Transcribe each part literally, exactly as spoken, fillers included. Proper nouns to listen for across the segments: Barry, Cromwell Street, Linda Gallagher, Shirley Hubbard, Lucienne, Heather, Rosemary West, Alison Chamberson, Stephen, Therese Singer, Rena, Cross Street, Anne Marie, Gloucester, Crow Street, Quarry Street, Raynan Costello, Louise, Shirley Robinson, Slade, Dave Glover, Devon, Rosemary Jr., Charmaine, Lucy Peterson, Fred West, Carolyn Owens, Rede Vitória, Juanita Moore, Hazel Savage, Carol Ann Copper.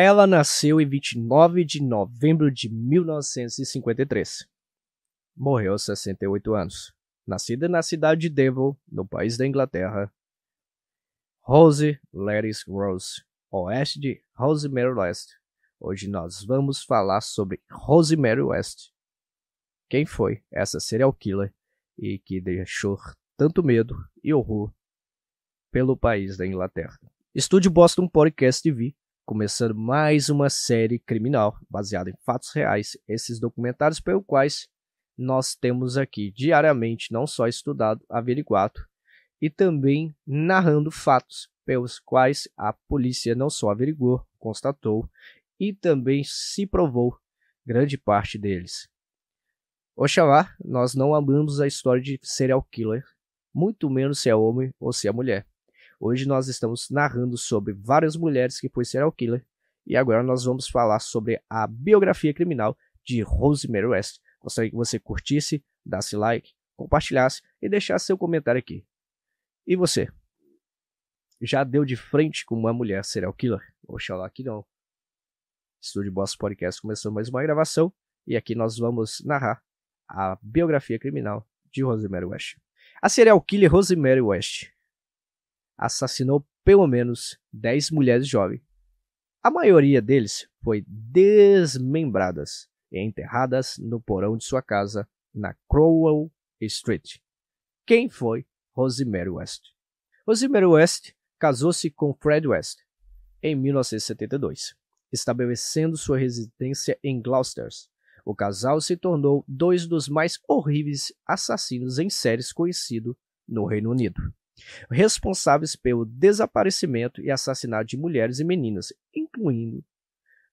Ela nasceu em vinte e nove de novembro de mil novecentos e cinquenta e três. Morreu aos sessenta e oito anos. Nascida na cidade de Devon, no país da Inglaterra. Rose Gladys Rose, oeste de Rosemary West. Hoje nós vamos falar sobre Rosemary West. Quem foi essa serial killer e que deixou tanto medo e horror pelo país da Inglaterra. Estúdio Boston Podcast T V, começando mais uma série criminal baseada em fatos reais. Esses documentários pelos quais nós temos aqui diariamente não só estudado, averiguado e também narrando fatos pelos quais a polícia não só averiguou, constatou e também se provou grande parte deles. Oxalá, nós não amamos a história de serial killer, muito menos se é homem ou se é mulher. Hoje nós estamos narrando sobre várias mulheres que foi serial killer e agora nós vamos falar sobre a biografia criminal de Rosemary West. Gostaria que você curtisse, desse like, compartilhasse e deixasse seu comentário aqui. E você? Já deu de frente com uma mulher serial killer? Oxalá que não. Estúdio Boss Podcast começou mais uma gravação e aqui nós vamos narrar a biografia criminal de Rosemary West. A serial killer Rosemary West assassinou pelo menos dez mulheres jovens. A maioria deles foi desmembradas e enterradas no porão de sua casa na Cromwell Street. Quem foi Rosemary West? Rosemary West casou-se com Fred West em mil novecentos e setenta e dois, estabelecendo sua residência em Gloucester. O casal se tornou dois dos mais horríveis assassinos em séries conhecidos no Reino Unido, responsáveis pelo desaparecimento e assassinato de mulheres e meninas, incluindo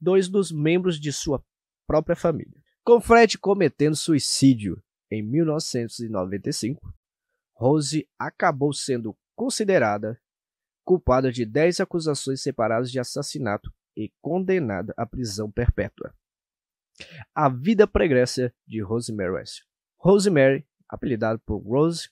dois dos membros de sua própria família. Com Fred cometendo suicídio em mil novecentos e noventa e cinco, Rose acabou sendo considerada culpada de dez acusações separadas de assassinato e condenada à prisão perpétua. A vida pregressa de Rosemary West. Rosemary, apelidada por Rose,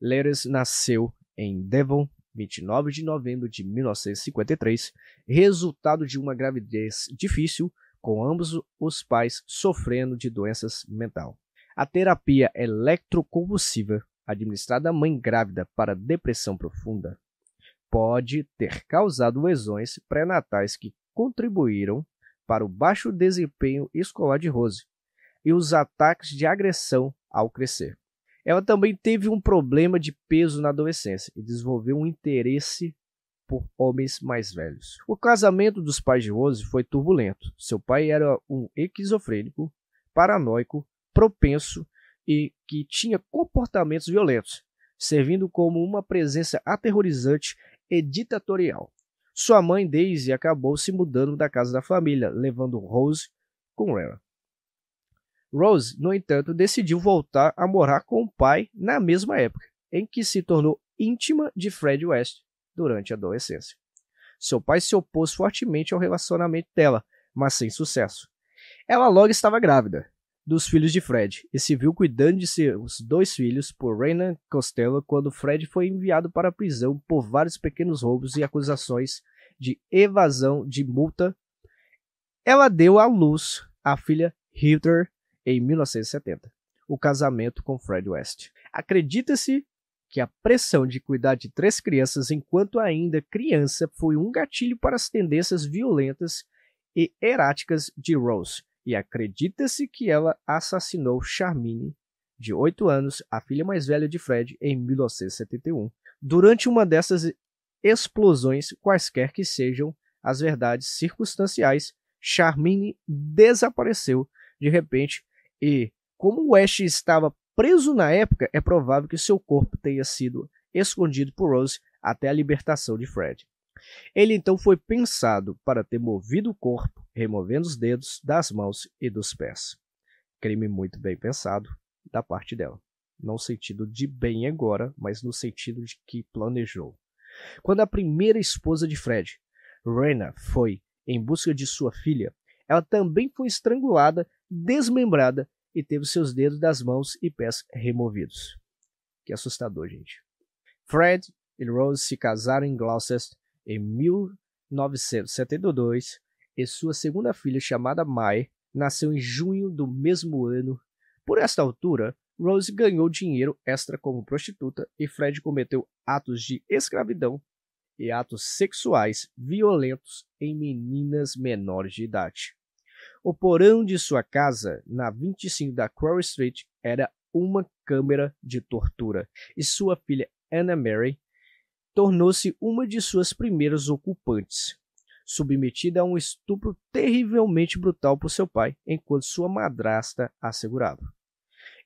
Leres nasceu em Devon, vinte e nove de novembro de mil novecentos e cinquenta e três, resultado de uma gravidez difícil, com ambos os pais sofrendo de doenças mentais. A terapia eletroconvulsiva, administrada à mãe grávida para depressão profunda, pode ter causado lesões pré-natais que contribuíram para o baixo desempenho escolar de Rose e os ataques de agressão ao crescer. Ela também teve um problema de peso na adolescência e desenvolveu um interesse por homens mais velhos. O casamento dos pais de Rose foi turbulento. Seu pai era um esquizofrênico, paranoico, propenso e que tinha comportamentos violentos, servindo como uma presença aterrorizante e ditatorial. Sua mãe, Daisy, acabou se mudando da casa da família, levando Rose com ela. Rose, no entanto, decidiu voltar a morar com o pai na mesma época, em que se tornou íntima de Fred West durante a adolescência. Seu pai se opôs fortemente ao relacionamento dela, mas sem sucesso. Ela logo estava grávida dos filhos de Fred e se viu cuidando de seus dois filhos por Raynan Costello quando Fred foi enviado para a prisão por vários pequenos roubos e acusações de evasão de multa. Ela deu à luz a filha Heather em mil novecentos e setenta, o casamento com Fred West. Acredita-se que a pressão de cuidar de três crianças enquanto ainda criança foi um gatilho para as tendências violentas e erráticas de Rose. E acredita-se que ela assassinou Charmaine, de oito anos, a filha mais velha de Fred, em mil novecentos e setenta e um. Durante uma dessas explosões, quaisquer que sejam as verdades circunstanciais, Charmaine desapareceu de repente e, como West estava preso na época, é provável que seu corpo tenha sido escondido por Rose até a libertação de Fred. Ele então foi pensado para ter movido o corpo, removendo os dedos das mãos e dos pés. Crime muito bem pensado da parte dela. Não no sentido de bem agora, mas no sentido de que planejou. Quando a primeira esposa de Fred, Rena, foi em busca de sua filha, ela também foi estrangulada, desmembrada e teve seus dedos das mãos e pés removidos. Que assustador, gente. Fred e Rose se casaram em Gloucester em mil novecentos e setenta e dois e sua segunda filha, chamada Mai, nasceu em junho do mesmo ano. Por esta altura, Rose ganhou dinheiro extra como prostituta e Fred cometeu atos de escravidão e atos sexuais violentos em meninas menores de idade. O porão de sua casa, na vinte e cinco da Quarry Street, era uma câmara de tortura, e sua filha Anne Marie tornou-se uma de suas primeiras ocupantes, submetida a um estupro terrivelmente brutal por seu pai, enquanto sua madrasta a segurava.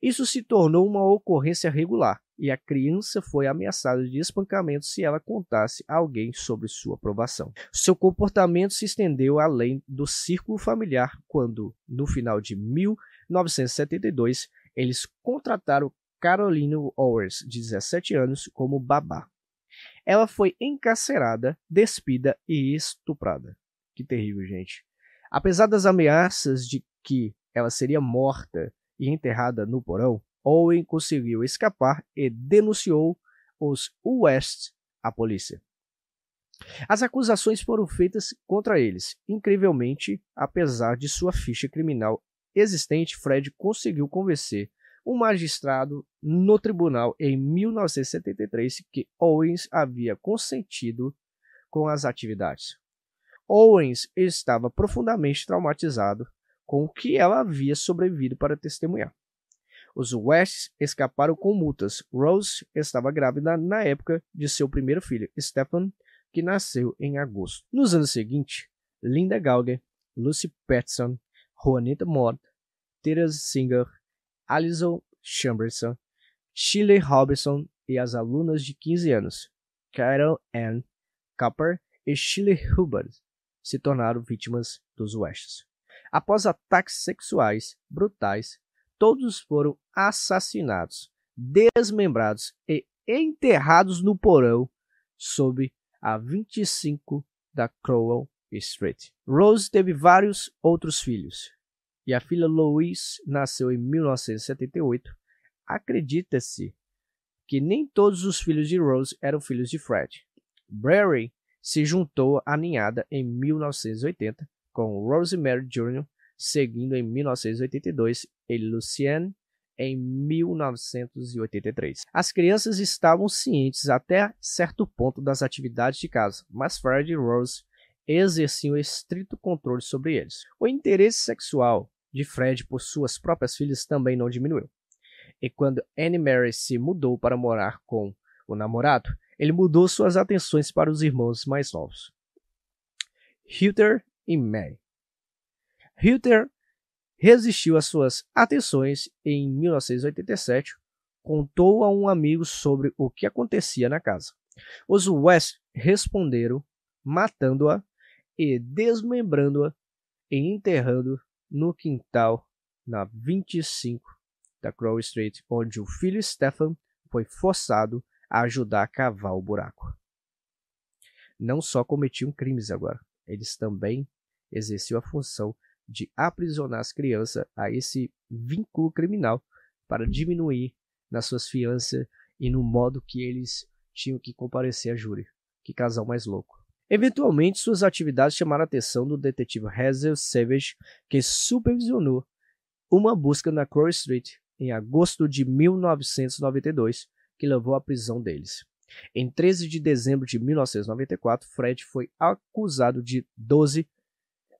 Isso se tornou uma ocorrência regular, e a criança foi ameaçada de espancamento se ela contasse a alguém sobre sua provação. Seu comportamento se estendeu além do círculo familiar quando, no final de mil novecentos e setenta e dois, eles contrataram Carolyn Owens, de dezessete anos, como babá. Ela foi encarcerada, despida e estuprada. Que terrível, gente. Apesar das ameaças de que ela seria morta e enterrada no porão, Owen conseguiu escapar e denunciou os West à polícia. As acusações foram feitas contra eles. Incrivelmente, apesar de sua ficha criminal existente, Fred conseguiu convencer um magistrado no tribunal em mil novecentos e setenta e três que Owens havia consentido com as atividades. Owens estava profundamente traumatizado com o que ela havia sobrevivido para testemunhar. Os West escaparam com multas. Rose estava grávida na época de seu primeiro filho, Stephen, que nasceu em agosto. Nos anos seguintes, Linda Gallagher, Lucy Peterson, Juanita Moore, Therese Singer, Alison Chamberson, Shirley Robinson e as alunas de quinze anos, Carol Ann Copper e Shirley Hubbard, se tornaram vítimas dos West. Após ataques sexuais brutais, todos foram assassinados, desmembrados e enterrados no porão sob a vinte e cinco da Cromwell Street. Rose teve vários outros filhos, e a filha Louise nasceu em mil novecentos e setenta e oito. Acredita-se que nem todos os filhos de Rose eram filhos de Fred. Barry se juntou à ninhada em mil novecentos e oitenta, com Rosemary júnior, seguindo em mil novecentos e oitenta e dois, e Lucienne em mil novecentos e oitenta e três. As crianças estavam cientes até certo ponto das atividades de casa, mas Fred e Rose exerciam estrito controle sobre eles. O interesse sexual de Fred por suas próprias filhas também não diminuiu. E quando Anne Marie se mudou para morar com o namorado, ele mudou suas atenções para os irmãos mais novos, Heather e May. Heather resistiu às suas atenções e, em mil novecentos e oitenta e sete, contou a um amigo sobre o que acontecia na casa. Os West responderam matando-a e desmembrando-a e enterrando no quintal na vinte e cinco da Crow Street, onde o filho Stephen foi forçado a ajudar a cavar o buraco. Não só cometiam crimes agora, eles também exerciam a função de aprisionar as crianças a esse vínculo criminal para diminuir nas suas fianças e no modo que eles tinham que comparecer a júri. Que casal mais louco. Eventualmente, suas atividades chamaram a atenção do detetive Hazel Savage, que supervisionou uma busca na Quarry Street em agosto de mil novecentos e noventa e dois, que levou à prisão deles. Em treze de dezembro de mil novecentos e noventa e quatro, Fred foi acusado de doze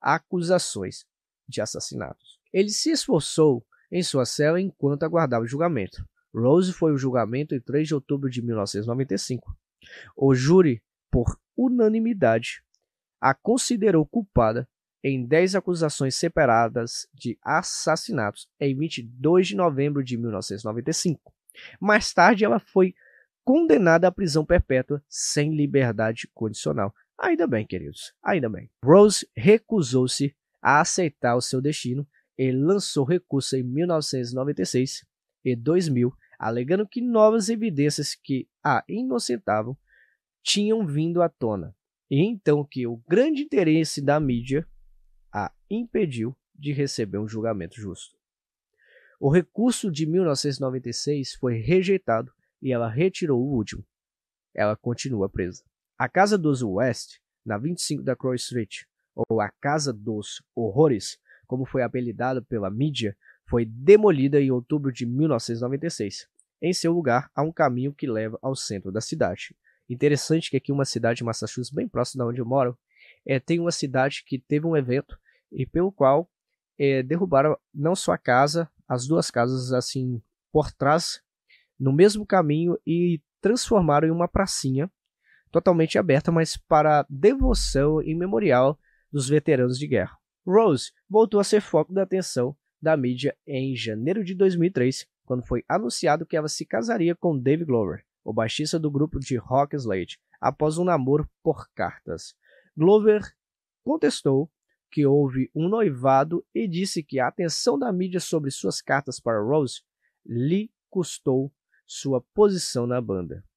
acusações de assassinatos. Ele se esforçou em sua cela enquanto aguardava o julgamento. Rose foi ao julgamento em três de outubro de mil novecentos e noventa e cinco. O júri, por unanimidade, a considerou culpada em dez acusações separadas de assassinatos em vinte e dois de novembro de mil novecentos e noventa e cinco. Mais tarde, ela foi condenada à prisão perpétua sem liberdade condicional. Ainda bem, queridos, ainda bem. Rose recusou-se a aceitar o seu destino e lançou recurso em mil novecentos e noventa e seis e dois mil, alegando que novas evidências que a inocentavam tinham vindo à tona, e então que o grande interesse da mídia a impediu de receber um julgamento justo. O recurso de mil novecentos e noventa e seis foi rejeitado e ela retirou o último. Ela continua presa. A casa dos West, na vinte e cinco da Cross Street, ou a Casa dos Horrores, como foi apelidado pela mídia, foi demolida em outubro de mil novecentos e noventa e seis. Em seu lugar, há um caminho que leva ao centro da cidade. Interessante que aqui uma cidade de Massachusetts, bem próxima de onde eu moro, é, tem uma cidade que teve um evento e pelo qual é, derrubaram não só a casa, as duas casas assim por trás, no mesmo caminho e transformaram em uma pracinha totalmente aberta, mas para devoção e memorial dos veteranos de guerra. Rose voltou a ser foco da atenção da mídia em janeiro de dois mil e três, quando foi anunciado que ela se casaria com Dave Glover, o baixista do grupo de rock Slade, após um namoro por cartas. Glover contestou que houve um noivado e disse que a atenção da mídia sobre suas cartas para Rose lhe custou sua posição na banda.